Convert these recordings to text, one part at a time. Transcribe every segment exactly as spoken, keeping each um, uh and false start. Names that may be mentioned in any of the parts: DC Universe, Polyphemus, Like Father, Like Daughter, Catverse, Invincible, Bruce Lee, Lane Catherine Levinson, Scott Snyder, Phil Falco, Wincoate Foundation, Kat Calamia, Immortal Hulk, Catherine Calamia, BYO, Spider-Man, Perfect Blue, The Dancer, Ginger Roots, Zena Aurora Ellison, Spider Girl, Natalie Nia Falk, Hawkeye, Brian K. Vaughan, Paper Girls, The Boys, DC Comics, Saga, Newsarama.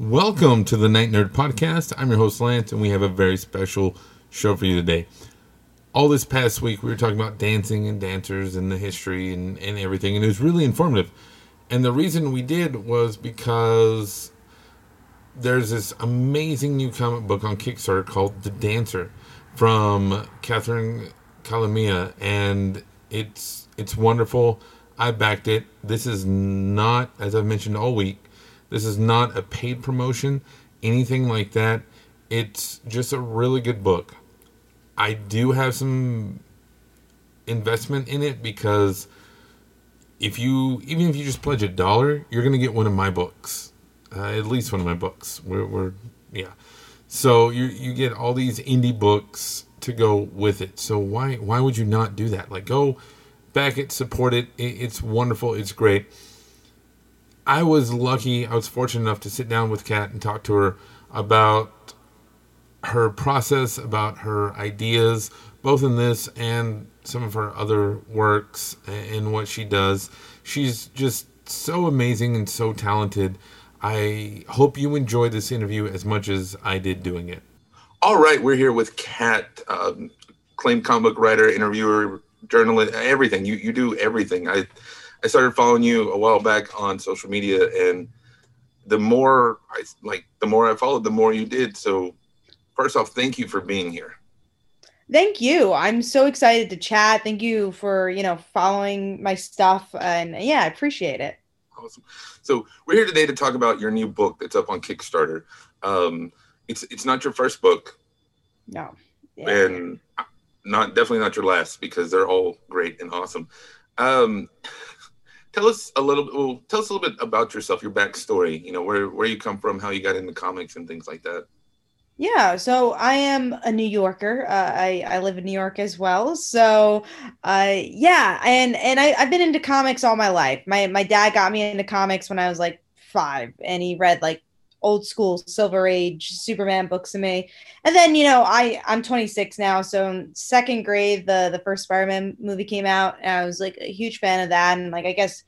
Welcome to the Night Nerd Podcast. I'm your host, Lance, and we have a very special show for you today. All this past week, we were talking about dancing and dancers and the history and, and everything, and it was really informative. And the reason we did was because there's this amazing new comic book on Kickstarter called The Dancer from Catherine Calamia, and it's it's wonderful. I backed it. This is not, as I've mentioned all week, this is not a paid promotion, anything like that. It's just a really good book. I do have some investment in it because if you, even if you just pledge a dollar, you're going to get one of my books. Uh, at least one of my books. We're, we're yeah. So you you get all these indie books to go with it. So why why would you not do that? Like, go back it, support it. it it's wonderful. It's great. I was lucky, I was fortunate enough to sit down with Kat and talk to her about her process, about her ideas, both in this and some of her other works and what she does. She's just so amazing and so talented. I hope you enjoy this interview as much as I did doing it. All right, we're here with Kat, um, acclaimed comic book writer, interviewer, journalist, everything. You you do everything. I I started following you a while back on social media, and the more I like, the more I followed, the more you did. So, first off, thank you for being here. Thank you. I'm so excited to chat. Thank you for you know following my stuff, and yeah, I appreciate it. Awesome. So we're here today to talk about your new book that's up on Kickstarter. Um, it's it's not your first book, no, yeah. and not definitely not your last because they're all great and awesome. Um, Tell us a little. Well, tell us a little bit about yourself, your backstory. You know, where where you come from, how you got into comics, and things like that. Yeah, so I am a New Yorker. Uh, I I live in New York as well. So, uh, yeah, and and I, I've been into comics all my life. My my dad got me into comics when I was like five, and he read like old school Silver Age Superman books to me. And then you know I I'm twenty-six now, so in second grade the the first Spider-Man movie came out, and I was like a huge fan of that. And like I guess.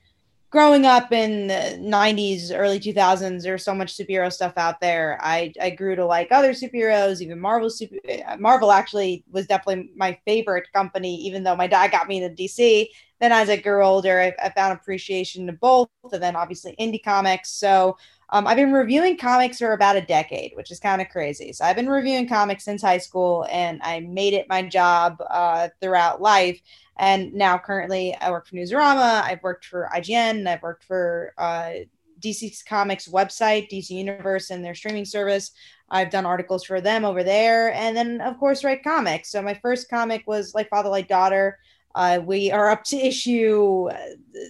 Growing up in the nineties, early two thousands, there's so much superhero stuff out there. I, I grew to like other superheroes, even Marvel. Super, Marvel actually was definitely my favorite company, even though my dad got me into D C. Then as I grew older, I, I found appreciation to both, and then obviously indie comics. So um, I've been reviewing comics for about a decade, which is kind of crazy. So I've been reviewing comics since high school, and I made it my job uh, throughout life. And now currently I work for Newsarama, I've worked for I G N, I've worked for uh, D C Comics website, D C Universe and their streaming service. I've done articles for them over there. And then of course, write comics. So my first comic was Like Father, Like Daughter. Uh, we are up to issue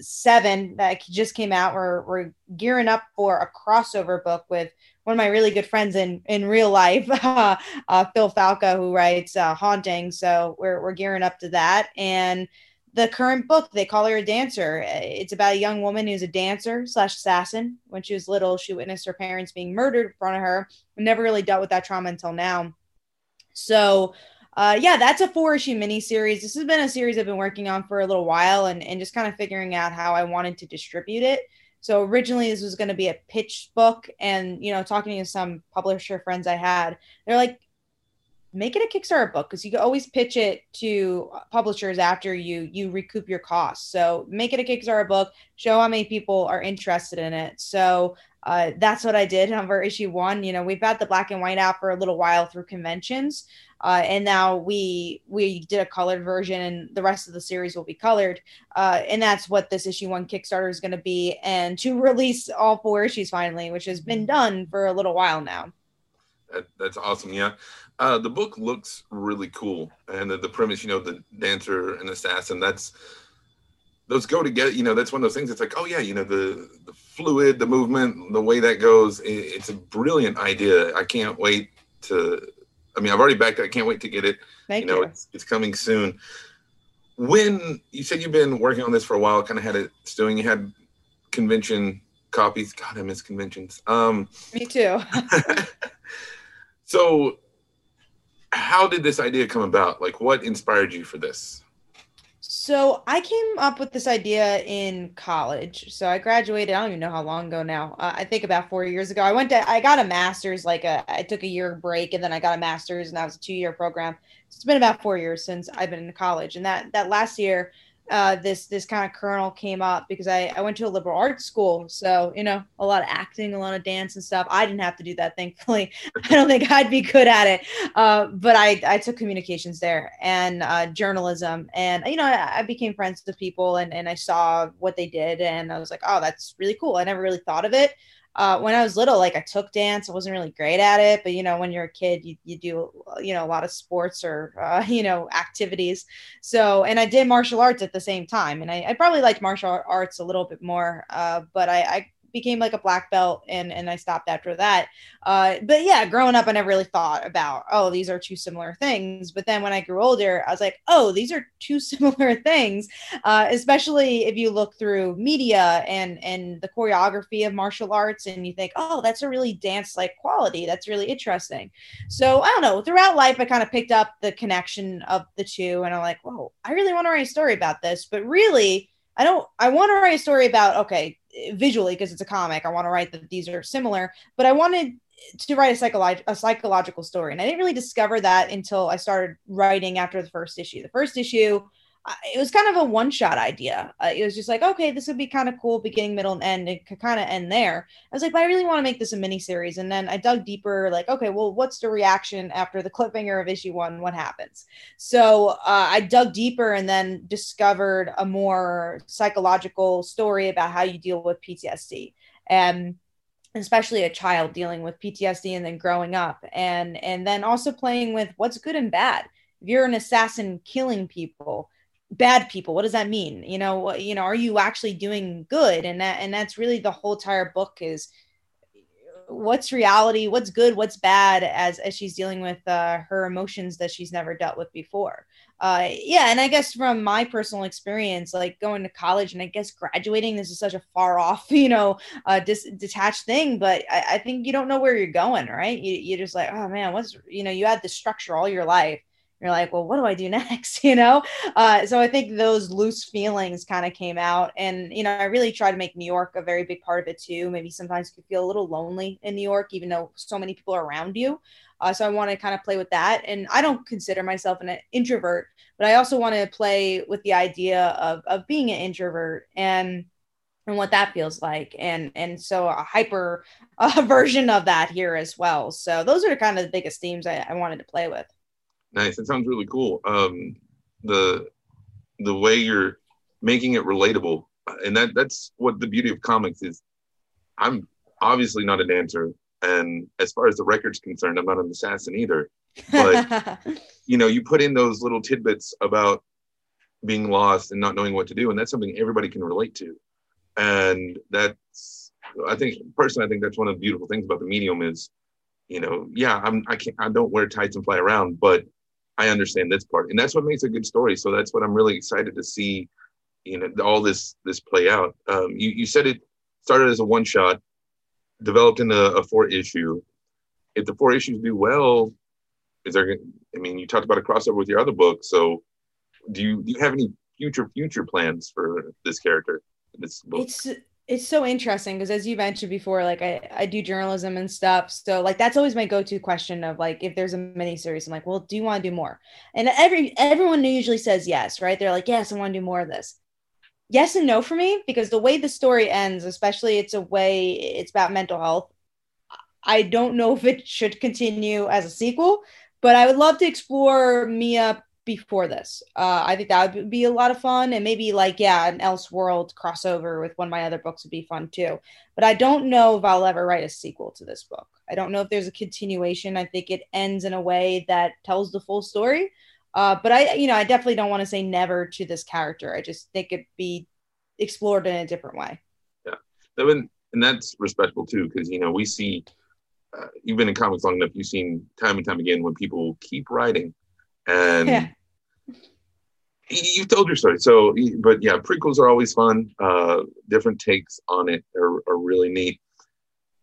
seven that just came out. We're, we're gearing up for a crossover book with one of my really good friends in, in real life, uh, uh, Phil Falco, who writes uh, Haunting. So we're we're gearing up to that. And the current book, they call her a dancer. It's about a young woman who's a dancer slash assassin. When she was little, she witnessed her parents being murdered in front of her. We never really dealt with that trauma until now. So... Uh, yeah, that's a four-issue miniseries. This has been a series I've been working on for a little while and, and just kind of figuring out how I wanted to distribute it. So originally this was going to be a pitch book, and, you know, talking to some publisher friends I had, they're like, make it a Kickstarter book because you can always pitch it to publishers after you you recoup your costs. So make it a Kickstarter book, show how many people are interested in it. So uh, that's what I did for issue one. You know, we've had the black and white out for a little while through conventions. Uh, and now we we did a colored version, and the rest of the series will be colored. Uh, and that's what this issue one Kickstarter is going to be, and to release all four issues finally, which has been done for a little while now. That, that's awesome, yeah. Uh, the book looks really cool, and the, the premise, you know, the dancer and assassin, that's those go together. You know, that's one of those things. It's like, oh yeah, you know, the the fluid, the movement, the way that goes. It, it's a brilliant idea. I can't wait to. I mean, I've already backed it. I can't wait to get it. Thank you. Know, you. It's, it's coming soon. When you said you've been working on this for a while, kind of had it stewing. You had convention copies. God, I miss conventions. Um, Me too. So how did this idea come about? Like, what inspired you for this? So I came up with this idea in college. So I graduated, I don't even know how long ago now. Uh, I think about four years ago. I went to, I got a master's, like a, I took a year break and then I got a master's and that was a two year program. So it's been about four years since I've been in college. And that, that last year, uh, this, this kind of kernel came up because I, I went to a liberal arts school. So, you know, a lot of acting, a lot of dance and stuff. I didn't have to do that, thankfully. I don't think I'd be good at it. Uh, but I, I took communications there and uh, journalism. And, you know, I, I became friends with people and, and I saw what they did. And I was like, oh, that's really cool. I never really thought of it. Uh, when I was little, like I took dance, I wasn't really great at it, but you know, when you're a kid, you, you do, you know, a lot of sports or, uh, you know, activities. So, and I did martial arts at the same time. And I, I probably liked martial arts a little bit more. Uh, but I, I became like a black belt and, and I stopped after that. Uh, but yeah, growing up, I never really thought about, oh, these are two similar things. But then when I grew older, I was like, oh, these are two similar things. Uh, especially if you look through media and, and the choreography of martial arts and you think, oh, that's a really dance-like quality. That's really interesting. So I don't know, throughout life, I kind of picked up the connection of the two and I'm like, whoa, I really want to write a story about this, but really I don't, I want to write a story about, okay, visually, because it's a comic, I want to write that these are similar, but I wanted to write a, psycholo- a psychological story. And I didn't really discover that until I started writing after the first issue. The first issue, it was kind of a one-shot idea. Uh, it was just like, okay, this would be kind of cool, beginning, middle, and end. It could kind of end there. I was like, but I really want to make this a miniseries. And then I dug deeper, like, okay, well, what's the reaction after the cliffhanger of issue one? What happens? So uh, I dug deeper and then discovered a more psychological story about how you deal with P T S D. And especially a child dealing with P T S D and then growing up. And, and then also playing with what's good and bad. If you're an assassin killing people, bad people, what does that mean? You know, you know, are you actually doing good? And that, and that's really the whole entire book is what's reality, what's good, what's bad as, as she's dealing with uh, her emotions that she's never dealt with before. Uh, yeah. And I guess from my personal experience, like going to college and I guess graduating, this is such a far off, you know, uh, dis- detached thing, but I, I think you don't know where you're going, right? You, you're just like, oh man, what's, you know, you had this structure all your life. You're like, well, what do I do next? You know? Uh, so I think those loose feelings kind of came out and, you know, I really tried to make New York a very big part of it too. Maybe sometimes you feel a little lonely in New York, even though so many people are around you. Uh, so I want to kind of play with that. And I don't consider myself an introvert, but I also want to play with the idea of, of being an introvert and and what that feels like. And, and so a hyper uh, version of that here as well. So those are kind of the biggest themes I, I wanted to play with. Nice. It sounds really cool. Um, the the way you're making it relatable, and that that's what the beauty of comics is. I'm obviously not a dancer, and as far as the record's concerned, I'm not an assassin either. But you know, you put in those little tidbits about being lost and not knowing what to do, and that's something everybody can relate to. And that's, I think, personally, I think that's one of the beautiful things about the medium is, you know, yeah, I'm I can't I don't wear tights and fly around, but I understand this part. And that's what makes a good story. So that's what I'm really excited to see, you know, all this this play out. Um, you, you said it started as a one shot, developed into a, a four issue. If the four issues do well, is there, I mean, you talked about a crossover with your other book. So do you do you have any future future plans for this character, this book? It's it's so interesting because as you mentioned before, like I, I do journalism and stuff. So like, that's always my go-to question of like, if there's a miniseries, I'm like, well, do you want to do more? And every, everyone usually says yes, right? They're like, yes, I want to do more of this. Yes and no for me, because the way the story ends, especially it's a way it's about mental health. I don't know if it should continue as a sequel, but I would love to explore Mia before this. Uh, I think that would be a lot of fun. And maybe like, yeah, an Elseworld crossover with one of my other books would be fun too. But I don't know if I'll ever write a sequel to this book. I don't know if there's a continuation. I think it ends in a way that tells the full story. Uh, but I, you know, I definitely don't want to say never to this character. I just think it'd be explored in a different way. Yeah. And that's respectful too, because, you know, we see, uh, you've been in comics long enough, you've seen time and time again when people keep writing. And yeah. You've told your story, so but yeah, prequels are always fun. Uh, different takes on it are, are really neat.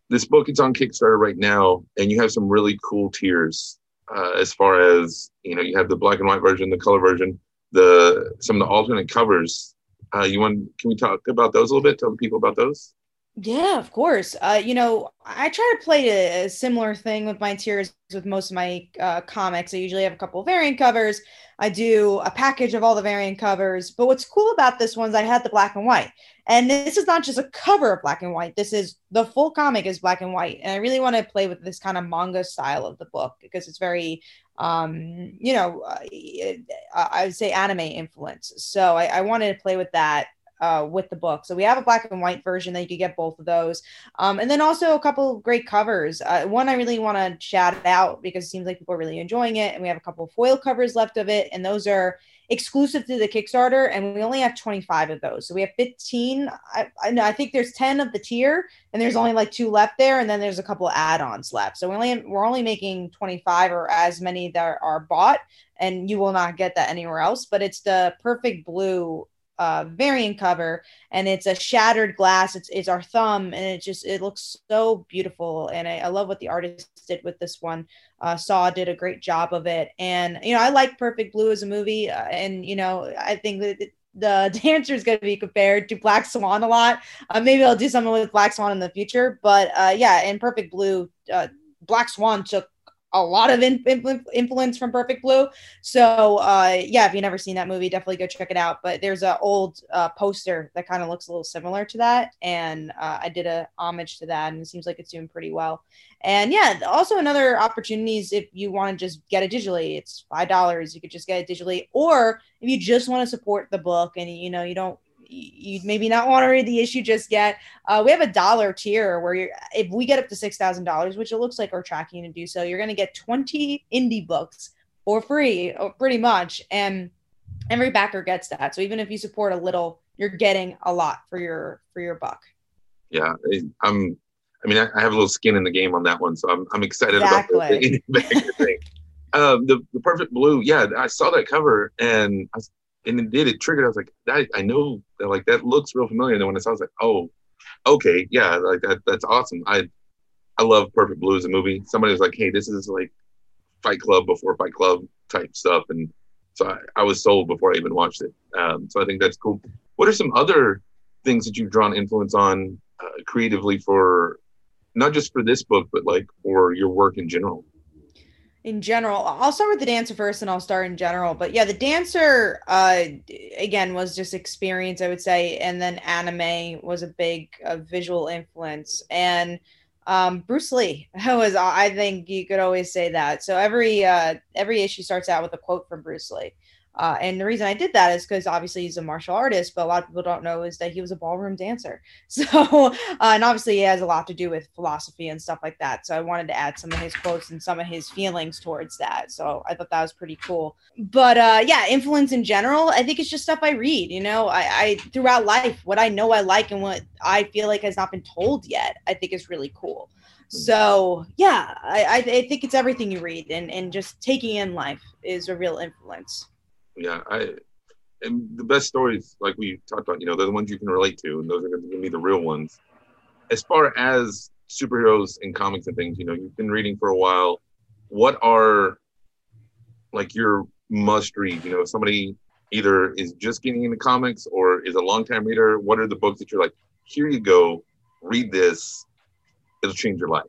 This book, it's on Kickstarter right now, and you have some really cool tiers. Uh, as far as you know, you have the black and white version, the color version, the some of the alternate covers. Uh, you want? Can we talk about those a little bit? Tell people about those. Yeah, of course. Uh, you know, I try to play a, a similar thing with my tiers with most of my uh, comics. I usually have a couple of variant covers. I do a package of all the variant covers. But what's cool about this one is I had the black and white. And this is not just a cover of black and white. This is the full comic is black and white. And I really want to play with this kind of manga style of the book because it's very, um, you know, I, I would say anime influence. So I, I wanted to play with that. Uh, with the book. So we have a black and white version that you could get both of those. Um, and then also a couple great covers. Uh, one I really want to shout out because it seems like people are really enjoying it. And we have a couple of foil covers left of it. And those are exclusive to the Kickstarter. And we only have twenty-five of those. So we have fifteen. I, I, I think there's ten of the tier and there's only like two left there. And then there's a couple add-ons left. So we only, we're only making twenty-five or as many that are bought. And you will not get that anywhere else. But it's the Perfect Blue Uh, variant cover, and it's a shattered glass. It's it's our thumb, and it just it looks so beautiful. And I, I love what the artist did with this one. Uh, Saw did a great job of it. And you know, I like Perfect Blue as a movie, uh, and you know, I think that it, The Dancer is going to be compared to Black Swan a lot. Uh, maybe I'll do something with Black Swan in the future. But uh, yeah, in Perfect Blue, uh, Black Swan took a lot of in, in, influence from Perfect Blue. So uh, yeah, if you've never seen that movie, definitely go check it out. But there's an old uh, poster that kind of looks a little similar to that. And uh, I did a homage to that, and it seems like it's doing pretty well. And yeah, also another opportunity is if you want to just get it digitally, it's five dollars. You could just get it digitally. Or if you just want to support the book and you know, you don't, you maybe not want to read the issue just yet. Uh, we have a dollar tier where you're, if we get up to six thousand dollars, which it looks like we're tracking to do so, you're going to get twenty indie books for free, pretty much. And every backer gets that. So even if you support a little, you're getting a lot for your, for your buck. Yeah. I'm, I mean, I have a little skin in the game on that one. So I'm, I'm excited exactly. about the, the indie backer thing. Um, the, the Perfect Blue. Yeah. I saw that cover and I was, And it did, it triggered, I was like, that, I know, that, like, that looks real familiar. And then when I saw it, I was like, oh, okay, yeah, like, that that's awesome. I I love Perfect Blue as a movie. Somebody was like, hey, this is, like, Fight Club before Fight Club type stuff. And so I, I was sold before I even watched it. Um, so I think that's cool. What are some other things that you've drawn influence on uh, creatively for, not just for this book, but, like, for your work in general? In general, I'll start with The Dancer first and I'll start in general. But yeah, The Dancer, uh, again, was just experience, I would say. And then anime was a big uh, visual influence. And um, Bruce Lee was, I think you could always say that. So every, uh, every issue starts out with a quote from Bruce Lee. Uh, and the reason I did that is because obviously he's a martial artist, but a lot of people don't know is that he was a ballroom dancer. So, uh, and obviously he has a lot to do with philosophy and stuff like that. So I wanted to add some of his quotes and some of his feelings towards that. So I thought that was pretty cool. But uh, yeah, influence in general, I think it's just stuff I read, you know, I, I throughout life, what I know I like and what I feel like has not been told yet, I think is really cool. So yeah, I, I think it's everything you read and, and just taking in life is a real influence. Yeah, I and the best stories, like we talked about, you know, they're the ones you can relate to, and those are going to be the real ones. As far as superheroes and comics and things, you know, you've been reading for a while. What are, like, your must-read? You know, if somebody either is just getting into comics or is a long-time reader, what are the books that you're like, here you go, read this, it'll change your life?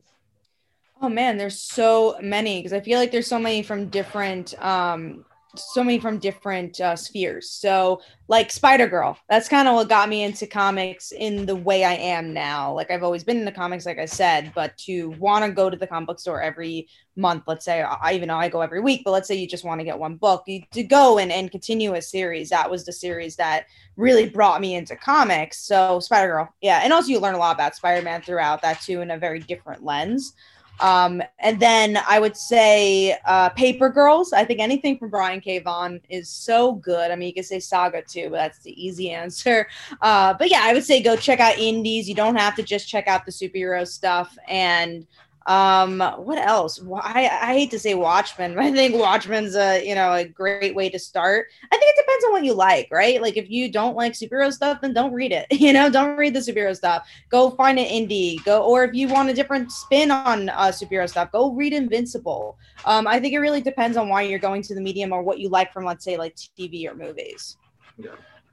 Oh, man, there's so many, because I feel like there's so many from different um so many from different uh, spheres. So like Spider Girl, that's kind of what got me into comics in the way I am now. Like I've always been into comics, like I said, but to want to go to the comic book store every month, let's say, I even though I go every week, but let's say you just want to get one book, you to go and, and continue a series. That was the series that really brought me into comics. So Spider Girl. Yeah. And also you learn a lot about Spider-Man throughout that too, in a very different lens. Um, and then I would say uh, Paper Girls. I think anything from Brian K. Vaughan is so good. I mean, you could say Saga too, but that's the easy answer. Uh, but yeah, I would say go check out indies. You don't have to just check out the superhero stuff. And Um, what else? I, I hate to say Watchmen, but I think Watchmen's a, you know, a great way to start. I think it depends on what you like, right? Like if you don't like superhero stuff, then don't read it, you know, don't read the superhero stuff, go find an indie go, or if you want a different spin on uh, superhero stuff, go read Invincible. Um, I think it really depends on why you're going to the medium or what you like from, let's say, like T V or movies. Yeah.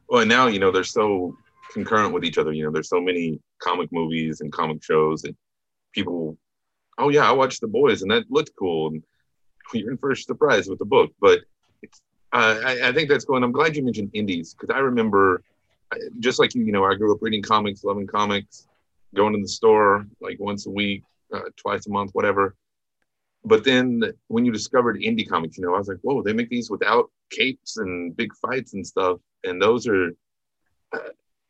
Well, and now, you know, they're so concurrent with each other. You know, there's so many comic movies and comic shows and people, oh yeah, I watched The Boys and that looked cool. And you're in for a surprise with the book, but it's, uh, I, I think that's going, I'm glad you mentioned indies. Cause I remember just like you, you know, I grew up reading comics, loving comics, going to the store like once a week, uh, twice a month, whatever. But then when you discovered indie comics, you know, I was like, whoa, they make these without capes and big fights and stuff. And those are, uh,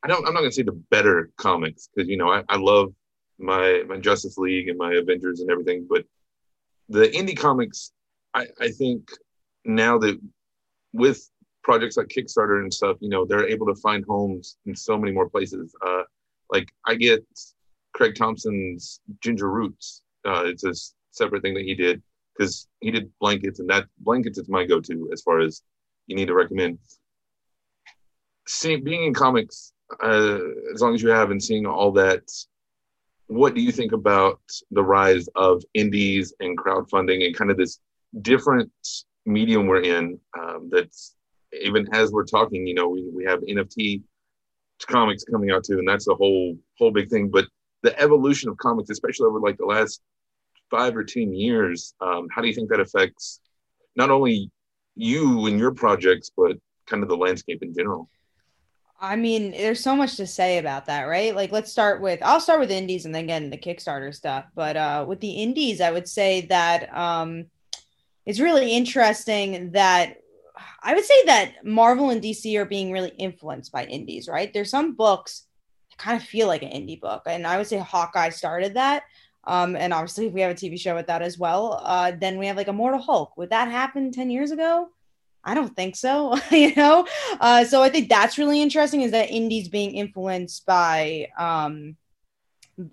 I don't, I'm not going to say the better comics because, you know, I, I love my my Justice League and my Avengers and everything. But the indie comics, I, I think now that with projects like Kickstarter and stuff, you know, they're able to find homes in so many more places. Uh, like I get Craig Thompson's Ginger Roots. Uh, it's a separate thing that he did because he did Blankets, and that Blankets is my go-to as far as you need to recommend. Seeing being in comics, uh, as long as you have and seeing all that, what do you think about the rise of indies and crowdfunding and kind of this different medium we're in? Um, that's even as we're talking, you know, we, we have N F T comics coming out too, and that's a whole whole big thing. But the evolution of comics, especially over like the last five or ten years, um, how do you think that affects not only you and your projects, but kind of the landscape in general? I mean, there's so much to say about that, right? Like, let's start with, I'll start with indies and then get into Kickstarter stuff. But uh, with the indies, I would say that um, it's really interesting that I would say that Marvel and D C are being really influenced by indies, right? There's some books that kind of feel like an indie book. And I would say Hawkeye started that. Um, and obviously, if we have a T V show with that as well, uh, then we have like Immortal Hulk. Would that happen ten years ago? I don't think so, you know? Uh, so I think that's really interesting is that indies being influenced by, um,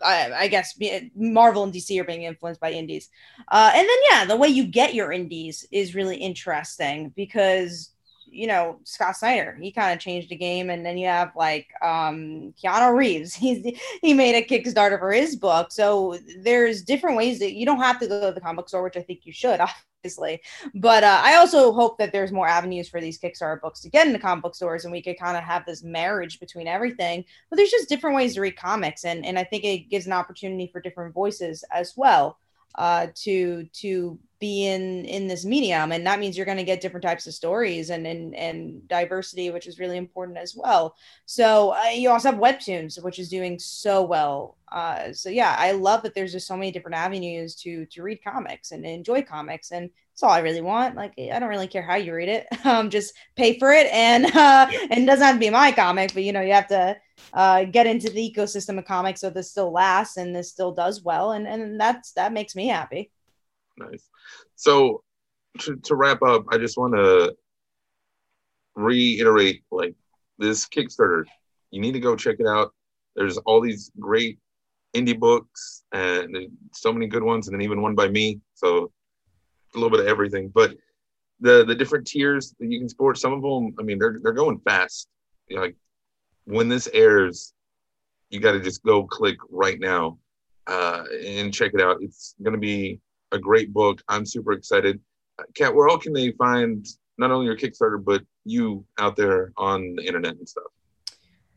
I, I guess, be, Marvel and D C are being influenced by indies. Uh, and then, yeah, the way you get your indies is really interesting because, you know, Scott Snyder, he kind of changed the game. And then you have like um, Keanu Reeves. He's, he made a Kickstarter for his book. So there's different ways that you don't have to go to the comic store, which I think you should, obviously. But uh, I also hope that there's more avenues for these Kickstarter books to get into comic book stores and we could kind of have this marriage between everything. But there's just different ways to read comics. And, and I think it gives an opportunity for different voices as well uh, to to be in, in this medium. And that means you're going to get different types of stories and, and, and diversity, which is really important as well. So uh, you also have webtoons, which is doing so well. Uh, so yeah, I love that there's just so many different avenues to, to read comics and enjoy comics. And that's all I really want. Like, I don't really care how you read it. Um, just pay for it. And, uh, and it doesn't have to be my comic, but you know, you have to uh, get into the ecosystem of comics. So this still lasts and this still does well. And, and that's, that makes me happy. Nice. So to, to wrap up, I just want to reiterate, like, this Kickstarter, you need to go check it out. There's all these great indie books and so many good ones, and then even one by me. So a little bit of everything. But the the different tiers that you can support, some of them, I mean, they're they're going fast. You know, like when this airs, you got to just go click right now uh, and check it out. It's going to be a great book. I'm super excited. Uh, Kat, where all can they find not only your Kickstarter, but you out there on the internet and stuff?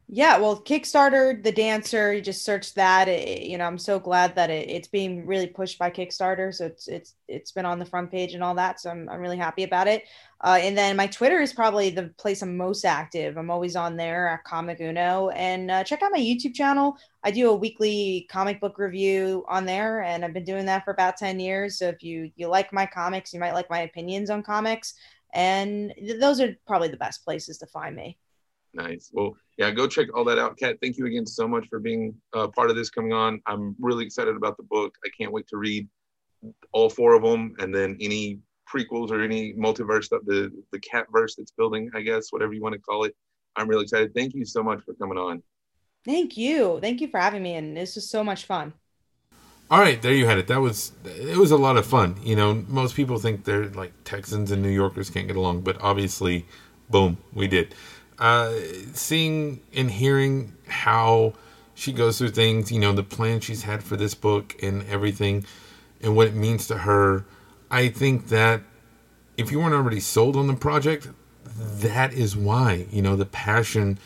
Yeah, well, Kickstarter, The Dancer, you just search that. It, you know, I'm so glad that it, it's being really pushed by Kickstarter. So it's it's it's been on the front page and all that. So I'm I'm really happy about it. Uh, and then my Twitter is probably the place I'm most active. I'm always on there at Comic Uno. And uh, check out my YouTube channel. I do a weekly comic book review on there, and I've been doing that for about ten years. So if you you like my comics, you might like my opinions on comics. And th- those are probably the best places to find me. Nice. Well, yeah, go check all that out. Kat, thank you again so much for being a uh, part of this coming on. I'm really excited about the book. I can't wait to read all four of them and then any prequels or any multiverse stuff, the, the Catverse that's building, I guess, whatever you want to call it. I'm really excited. Thank you so much for coming on. Thank you. Thank you for having me. And this was so much fun. All right, there you had it. That was it was a lot of fun. You know, most people think they're like Texans and New Yorkers can't get along, but obviously, boom, we did. Uh, seeing and hearing how she goes through things, you know, the plan she's had for this book and everything, and what it means to her. I think that if you weren't already sold on the project, that is why. You know, the passion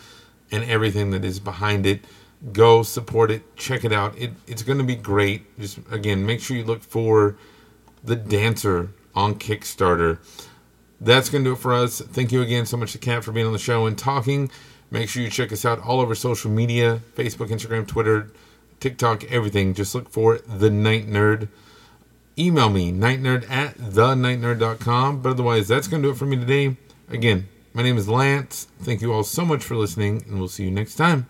and everything that is behind it. Go support it. Check it out. It, it's going to be great. Just, again, make sure you look for The Dancer on Kickstarter. That's going to do it for us. Thank you again so much to Kat for being on the show and talking. Make sure you check us out all over social media. Facebook, Instagram, Twitter, TikTok, everything. Just look for The Night Nerd. Email me, nightnerd at thenightnerd.com. But otherwise, that's going to do it for me today. Again, my name is Lance. Thank you all so much for listening, and we'll see you next time.